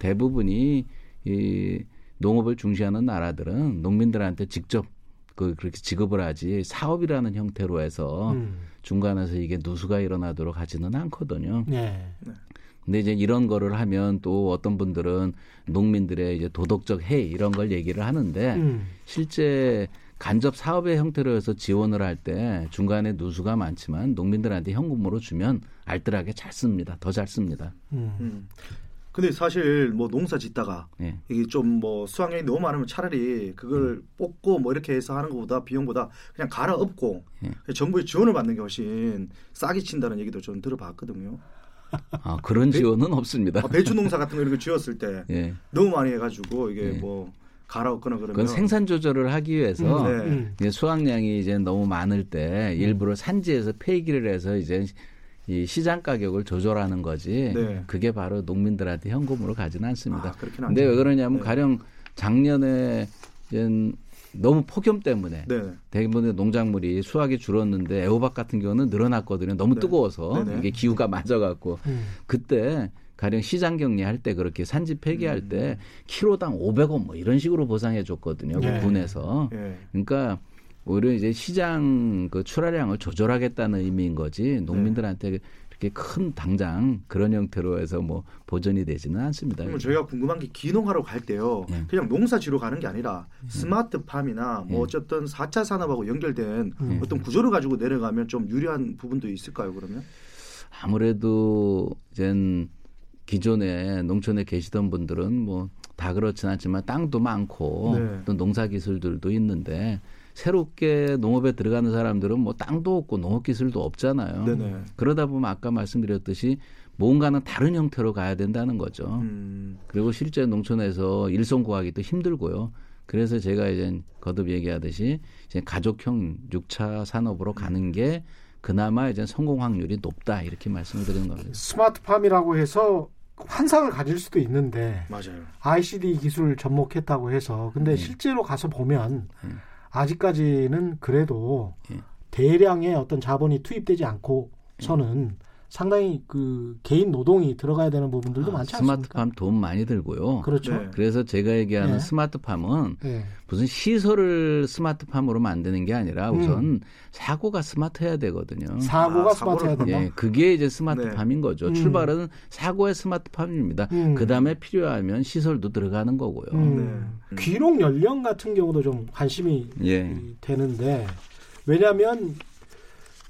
대부분이 이 농업을 중시하는 나라들은 농민들한테 직접 그렇게 지급을 하지 사업이라는 형태로 해서 중간에서 이게 누수가 일어나도록 하지는 않거든요. 근데 이제 이런 거를 하면 또 어떤 분들은 농민들의 이제 도덕적 해이 이런 걸 얘기를 하는데 실제 간접 사업의 형태로 해서 지원을 할 때 중간에 누수가 많지만 농민들한테 현금으로 주면 알뜰하게 잘 씁니다. 더 잘 씁니다. 근데 사실 농사 짓다가 이게 좀 수확량이 너무 많으면 차라리 그걸 뽑고 이렇게 해서 하는 것보다 비용보다 그냥 갈아엎고 정부의 지원을 받는 게 훨씬 싸게 친다는 얘기도 좀 들어봤거든요. 아, 그런 지원은 없습니다. 배추 농사 같은 거 이렇게 지었을 때 너무 많이 해가지고 이게 갈아엎거나 그러면 그건 생산 조절을 하기 위해서 이제 수확량이 이제 너무 많을 때 일부러 산지에서 폐기를 해서 이제 이 시장 가격을 조절하는 거지. 그게 바로 농민들한테 현금으로 가지는 않습니다. 그런데 왜 그러냐면 가령 작년에 너무 폭염 때문에 대부분의 농작물이 수확이 줄었는데 애호박 같은 경우는 늘어났거든요. 너무 뜨거워서 이게 기후가 맞아갖고 그때 가령 시장 격리할 때 그렇게 산지 폐기할 때 키로당 500원 이런 식으로 보상해 줬거든요. 그 군에서. 그러니까 오히려 이제 시장 그 출하량을 조절하겠다는 의미인 거지 농민들한테 그렇게 큰 당장 그런 형태로 해서 보전이 되지는 않습니다. 그럼 저희가 궁금한 게 기농하러 갈 때요. 그냥 농사지로 가는 게 아니라 스마트팜이나 어쨌든 4차 산업하고 연결된 어떤 구조를 가지고 내려가면 좀 유리한 부분도 있을까요? 그러면 아무래도 이제 기존에 농촌에 계시던 분들은 다 그렇진 않지만 땅도 많고 또 농사 기술들도 있는데. 새롭게 농업에 들어가는 사람들은 땅도 없고 농업 기술도 없잖아요. 그러다 보면 아까 말씀드렸듯이 뭔가는 다른 형태로 가야 된다는 거죠. 그리고 실제 농촌에서 일손 구하기도 힘들고요. 그래서 제가 이제 거듭 얘기하듯이 이제 가족형 6차 산업으로 가는 게 그나마 이제 성공 확률이 높다 이렇게 말씀을 드리는 겁니다. 스마트팜이라고 해서 환상을 가질 수도 있는데 맞아요. ICD 기술 접목했다고 해서 근데 실제로 가서 보면 아직까지는 그래도 대량의 어떤 자본이 투입되지 않고서는 상당히 그 개인 노동이 들어가야 되는 부분들도 많지 않습니까? 스마트팜 돈 많이 들고요. 그렇죠. 네. 그래서 제가 얘기하는 스마트팜은 무슨 시설을 스마트팜으로 만드는 게 아니라 우선 사고가 스마트해야 되거든요. 사고가 스마트해야 된다. 예, 그게 이제 스마트팜인 거죠. 출발은 사고의 스마트팜입니다. 그다음에 필요하면 시설도 들어가는 거고요. 귀농 연령 같은 경우도 좀 관심이 되는데 왜냐하면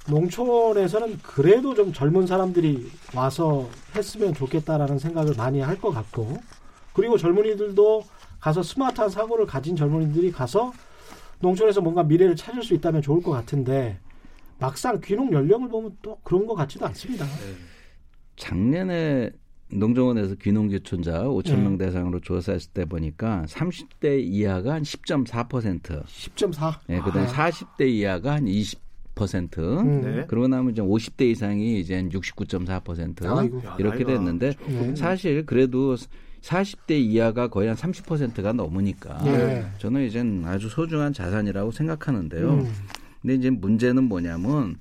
농촌에서는 그래도 좀 젊은 사람들이 와서 했으면 좋겠다라는 생각을 많이 할 것 같고 그리고 젊은이들도 가서 스마트한 사고를 가진 젊은이들이 가서 농촌에서 뭔가 미래를 찾을 수 있다면 좋을 것 같은데 막상 귀농 연령을 보면 또 그런 것 같지도 않습니다. 작년에 농정원에서 귀농귀촌자 5,000명 대상으로 조사했을 때 보니까 30대 이하가 한 10.4%. 10.4? 네, 그다음에 40대 이하가 한 20%. 그러고 나면 이제 50대 이상이 이제 69.4% 이렇게 됐는데 사실 그래도 40대 이하가 거의 한 30%가 넘으니까 저는 이제 아주 소중한 자산이라고 생각하는데요. 근데 이제 문제는 뭐냐면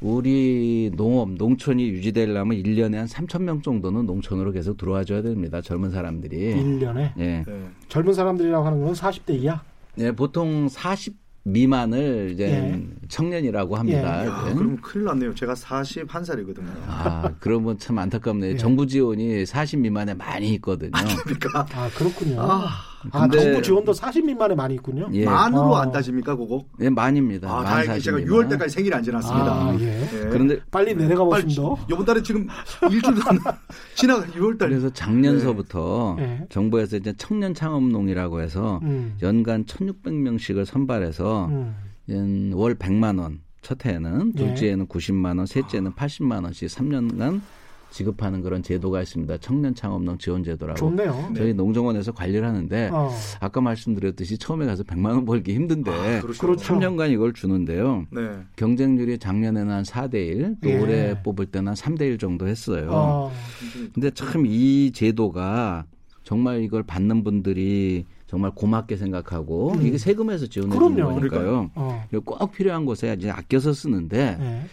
우리 농업, 농촌이 유지되려면 1년에 한 3,000명 정도는 농촌으로 계속 들어와줘야 됩니다. 젊은 사람들이. 1년에? 예. 네. 젊은 사람들이라고 하는 건 40대 이하? 네, 보통 40 미만을 이제 청년이라고 합니다. 야, 그럼 큰일 났네요. 제가 41살이거든요. 아, 그러면 참 안타깝네요. 정부 지원이 40 미만에 많이 있거든요. 아, 그러니까. 아, 그렇군요. 근데 정부 지원도 40 미만에 많이 있군요. 예. 만으로 안 따집니까, 그거? 예, 만입니다. 아, 다행히 제가 6월 때까지 생일이 안 지났습니다. 아, 예. 그런데 빨리 내려가 보십시오. 이번 달에 지금 일주일도 안 지나가 6월 달. 그래서 작년서부터 정부에서 이제 청년 창업농이라고 해서 연간 1,600명씩을 선발해서 월 100만 원 첫 해에는, 둘째에는 90만 원, 셋째는 80만 원씩 3년간 지급하는 그런 제도가 있습니다. 청년 창업농 지원 제도라고. 좋네요. 저희 농정원에서 관리를 하는데 아까 말씀드렸듯이 처음에 가서 100만 원 벌기 힘든데 3년간 이걸 주는데요. 네. 경쟁률이 작년에는 한 4대 1, 또 올해 뽑을 때는 한 3대 1 정도 했어요. 근데 참 이 제도가 정말 이걸 받는 분들이 정말 고맙게 생각하고 이게 세금에서 지원해 주는 거니까요. 꼭 필요한 곳에 이제 아껴서 쓰는데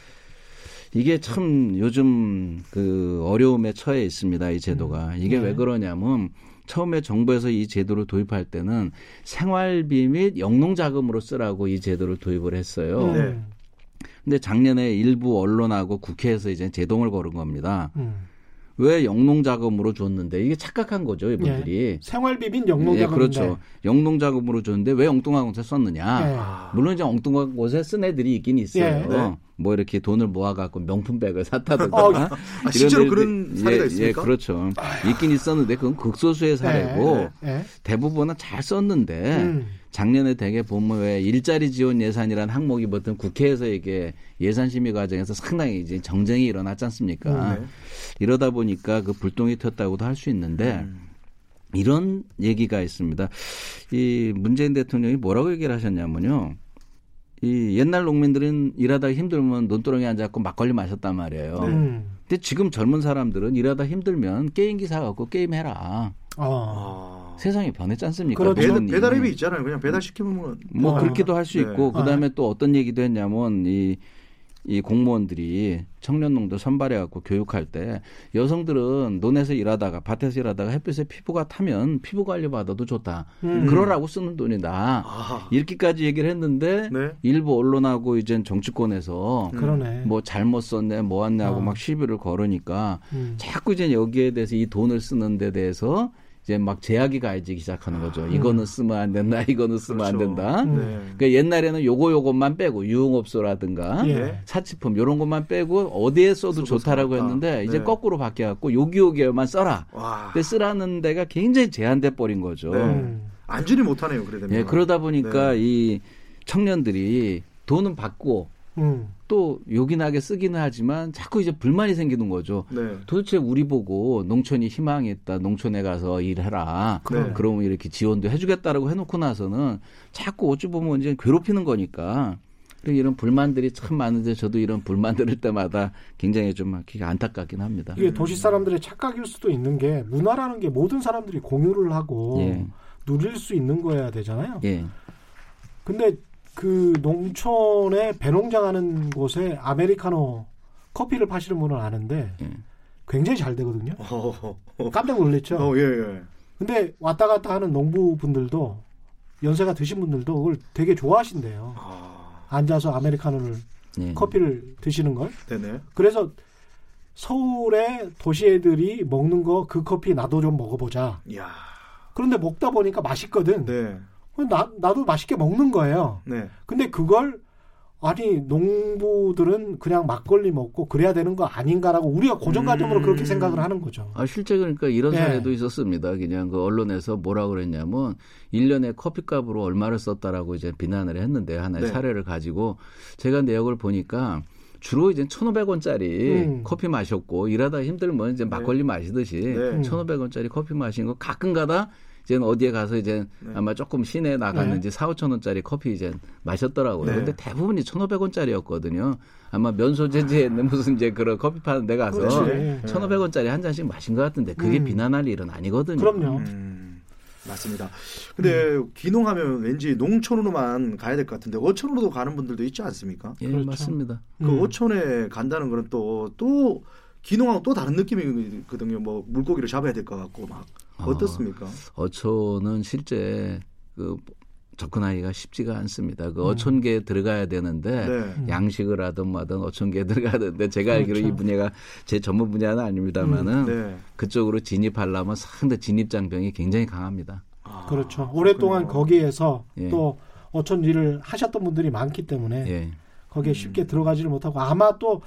이게 참 요즘 그 어려움에 처해 있습니다. 이 제도가. 이게 왜 그러냐면 처음에 정부에서 이 제도를 도입할 때는 생활비 및 영농자금으로 쓰라고 이 제도를 도입을 했어요. 네. 근데 작년에 일부 언론하고 국회에서 이제 제동을 걸은 겁니다. 왜 영농자금으로 줬는데 이게 착각한 거죠. 이분들이. 생활비 및 영농자금인데. 그렇죠. 영농자금으로 줬는데 왜 엉뚱한 곳에 썼느냐. 물론 이제 엉뚱한 곳에 쓴 애들이 있긴 있어요. 뭐 이렇게 돈을 모아갖고 명품백을 샀다든가. 아, 실제로 이런 그런 사례가 있습니까? 예, 그렇죠. 아유. 있긴 있었는데 그건 극소수의 사례고 대부분은 잘 썼는데 작년에 대개 보면 왜 일자리 지원 예산이라는 항목이 보통 국회에서 이게 예산 심의 과정에서 상당히 이제 정쟁이 일어났지 않습니까? 이러다 보니까 그 불똥이 튀었다고도 할 수 있는데 이런 얘기가 있습니다. 이 문재인 대통령이 뭐라고 얘기를 하셨냐면요. 이 옛날 농민들은 일하다 힘들면 논두렁에 앉아서 막걸리 마셨단 말이에요. 근데 지금 젊은 사람들은 일하다 힘들면 게임기 사갖고 게임해라. 세상이 변했지 않습니까? 그렇죠. 배달앱이 있잖아요. 그냥 배달시키면. 뭐 그렇게도 할 수 있고 그다음에 또 어떤 얘기도 했냐면 이 공무원들이 청년농도 선발해갖고 교육할 때 여성들은 논에서 일하다가 밭에서 일하다가 햇빛에 피부가 타면 피부 관리 받아도 좋다. 그러라고 쓰는 돈이다. 이렇게까지 얘기를 했는데 일부 언론하고 이제 정치권에서 뭐 잘못 썼네 뭐 왔냐고 막 시비를 걸으니까 자꾸 이제 여기에 대해서 이 돈을 쓰는 데 대해서 이제 막 제약이 가해지기 시작하는 거죠. 이거는 쓰면 안 된다. 이거는 쓰면 안 된다. 그러니까 옛날에는 요것만 빼고 유흥업소라든가 사치품 이런 것만 빼고 어디에 써도 좋다라고 했는데 이제 거꾸로 바뀌어갖고 요기요기만 써라. 근데 쓰라는 데가 굉장히 제한돼 버린 거죠. 안주를 못하네요. 그러다 보니까 이 청년들이 돈은 받고 또 요긴하게 쓰기는 하지만 자꾸 이제 불만이 생기는 거죠. 네. 도대체 우리 보고 농촌이 희망했다, 농촌에 가서 일해라. 네. 그러면 이렇게 지원도 해주겠다라고 해놓고 나서는 자꾸 어찌 보면 이제 괴롭히는 거니까. 이런 불만들이 참 많은데 저도 이런 불만 들을 때마다 굉장히 좀 안타깝긴 합니다. 이게 도시 사람들의 착각일 수도 있는 게 문화라는 게 모든 사람들이 공유를 하고 예. 누릴 수 있는 거여야 되잖아요. 예. 근데 그 농촌에 배농장하는 곳에 아메리카노 커피를 파시는 분은 아는데 예. 굉장히 잘 되거든요. 깜짝 놀랐죠. 예. 근데 왔다 갔다 하는 농부분들도 연세가 드신 분들도 그걸 되게 좋아하신대요. 앉아서 아메리카노를 네. 커피를 드시는 걸. 네네. 그래서 서울의 도시 애들이 먹는 거 그 커피 나도 좀 먹어보자. 이야. 그런데 먹다 보니까 맛있거든. 네. 나도 맛있게 먹는 거예요. 네. 근데 그걸 아니 농부들은 그냥 막걸리 먹고 그래야 되는 거 아닌가라고 우리가 고정관념으로 그렇게 생각을 하는 거죠. 아, 실제 그러니까 이런 사례도 있었습니다. 그냥 그 언론에서 뭐라고 그랬냐면 1년에 커피값으로 얼마를 썼다라고 이제 비난을 했는데 하나의 사례를 가지고 제가 내역을 보니까 주로 이제 1,500원짜리 커피 마셨고 일하다 힘들면 이제 막걸리 마시듯이 1,500원짜리 커피 마신 거 가끔가다 이제는 어디에 가서 이제 아마 조금 시내에 나갔는지 4,000-5,000원짜리 커피 이제 마셨더라고요. 그런데 대부분이 1,500원짜리였거든요. 아마 면소재지에 있는 무슨 이제 그런 커피 파는 데 가서 1,500원짜리 한 잔씩 마신 것 같은데 그게 비난할 일은 아니거든요. 그럼요. 맞습니다. 근데 귀농하면 왠지 농촌으로만 가야 될 것 같은데 어촌으로도 가는 분들도 있지 않습니까? 예, 그렇죠. 맞습니다. 그 어촌에 간다는 건 또 귀농하고 또 다른 느낌이거든요. 뭐 물고기를 잡아야 될 것 같고 막. 어떻습니까? 어촌은 실제 그 접근하기가 쉽지가 않습니다. 그 어촌계에 들어가야 되는데 양식을 하든 뭐든 어촌계에 들어가야 되는데 제가 알기로 이 분야가 제 전문 분야는 아닙니다만은 그쪽으로 진입하려면 상당히 진입장벽이 굉장히 강합니다. 그렇죠. 오랫동안 그렇군요. 거기에서 또 어촌 일을 하셨던 분들이 많기 때문에 거기에 쉽게 들어가지를 못하고 아마 또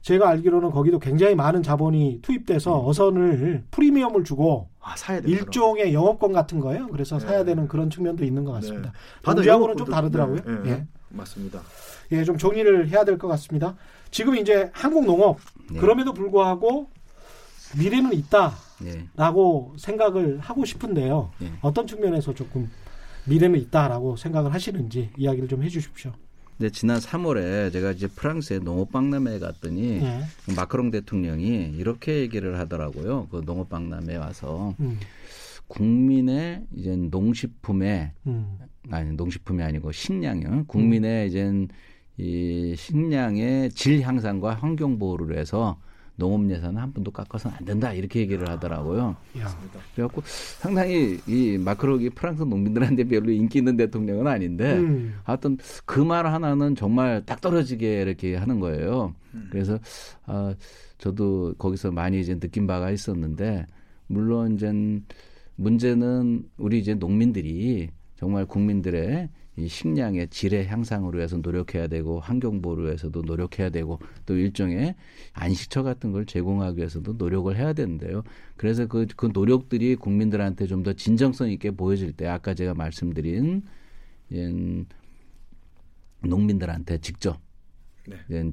제가 알기로는 거기도 굉장히 많은 자본이 투입돼서 어선을 프리미엄을 주고 사야 되더라고요. 일종의 영업권 같은 거예요. 그래서 사야 되는 그런 측면도 있는 것 같습니다. 우리하고는 좀 다르더라고요. 맞습니다. 예, 좀 정리를 해야 될 것 같습니다. 지금 이제 한국 농업 그럼에도 불구하고 미래는 있다라고 생각을 하고 싶은데요. 어떤 측면에서 조금 미래는 있다라고 생각을 하시는지 이야기를 좀 해주십시오. 근데 지난 3월에 제가 이제 프랑스의 농업박람회에 갔더니 마크롱 대통령이 이렇게 얘기를 하더라고요. 그 농업박람회에 와서 국민의 이제 농식품에 아니 농식품이 아니고 식량이요. 국민의 이제 이 식량의 질 향상과 환경 보호를 해서 농업 예산은 한 푼도 깎아서는 안 된다 이렇게 얘기를 하더라고요. 그래갖고 상당히 이 마크롱이 프랑스 농민들한테 별로 인기 있는 대통령은 아닌데 하여튼 그 말 하나는 정말 딱 떨어지게 이렇게 하는 거예요. 그래서 저도 거기서 많이 이제 느낀 바가 있었는데 물론 이제 문제는 우리 이제 농민들이 정말 국민들의 이 식량의 질의 향상으로 해서 노력해야 되고 환경보호를 위해서도 노력해야 되고 또 일종의 안식처 같은 걸 제공하기 위해서도 노력을 해야 되는데요. 그래서 그 노력들이 국민들한테 좀 더 진정성 있게 보여질 때 아까 제가 말씀드린 농민들한테 직접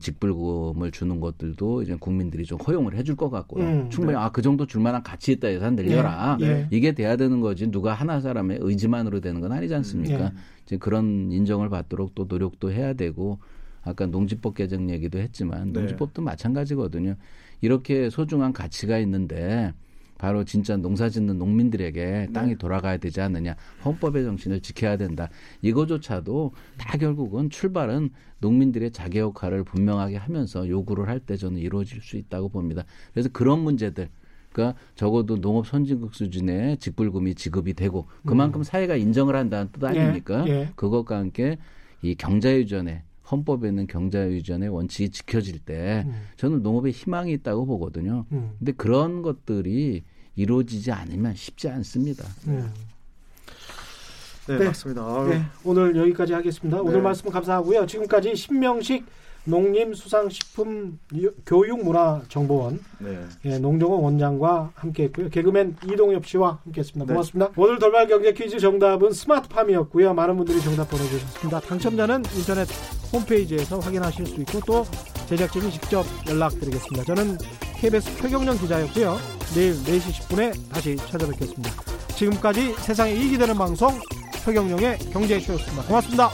직불금을 주는 것들도 이제 국민들이 좀 허용을 해줄 것 같고요. 충분히 그 정도 줄 만한 가치 있다 예산 늘려라. 이게 돼야 되는 거지 누가 하나 사람의 의지만으로 되는 건 아니지 않습니까? 이제 그런 인정을 받도록 또 노력도 해야 되고 아까 농지법 개정 얘기도 했지만 농지법도 마찬가지거든요. 이렇게 소중한 가치가 있는데 바로 진짜 농사짓는 농민들에게 땅이 돌아가야 되지 않느냐. 헌법의 정신을 지켜야 된다. 이거조차도 다 결국은 출발은 농민들의 자기 역할을 분명하게 하면서 요구를 할 때 저는 이루어질 수 있다고 봅니다. 그래서 그런 문제들. 그러니까 적어도 농업 선진국 수준의 직불금이 지급이 되고 그만큼 사회가 인정을 한다는 뜻 아닙니까? 그것과 함께 이 경자유전에 헌법에 있는 경자유전의 원칙이 지켜질 때 저는 농업에 희망이 있다고 보거든요. 근데 그런 것들이 이루어지지 않으면 쉽지 않습니다. 네, 네. 맞습니다. 네, 오늘 여기까지 하겠습니다. 네. 오늘 말씀 감사하고요. 지금까지 신명식 농림수산식품교육문화정보원 네. 예, 농정원 원장과 함께했고요. 개그맨 이동엽 씨와 함께했습니다. 고맙습니다. 네. 오늘 돌발경제 퀴즈 정답은 스마트팜이었고요. 많은 분들이 정답 보내주셨습니다. 당첨자는 인터넷 홈페이지에서 확인하실 수 있고 또 제작진이 직접 연락드리겠습니다. 저는 KBS 최경영 기자였고요. 내일 4시 10분에 다시 찾아뵙겠습니다. 지금까지 세상에 이익이 되는 방송 최경영의 경제쇼였습니다. 고맙습니다.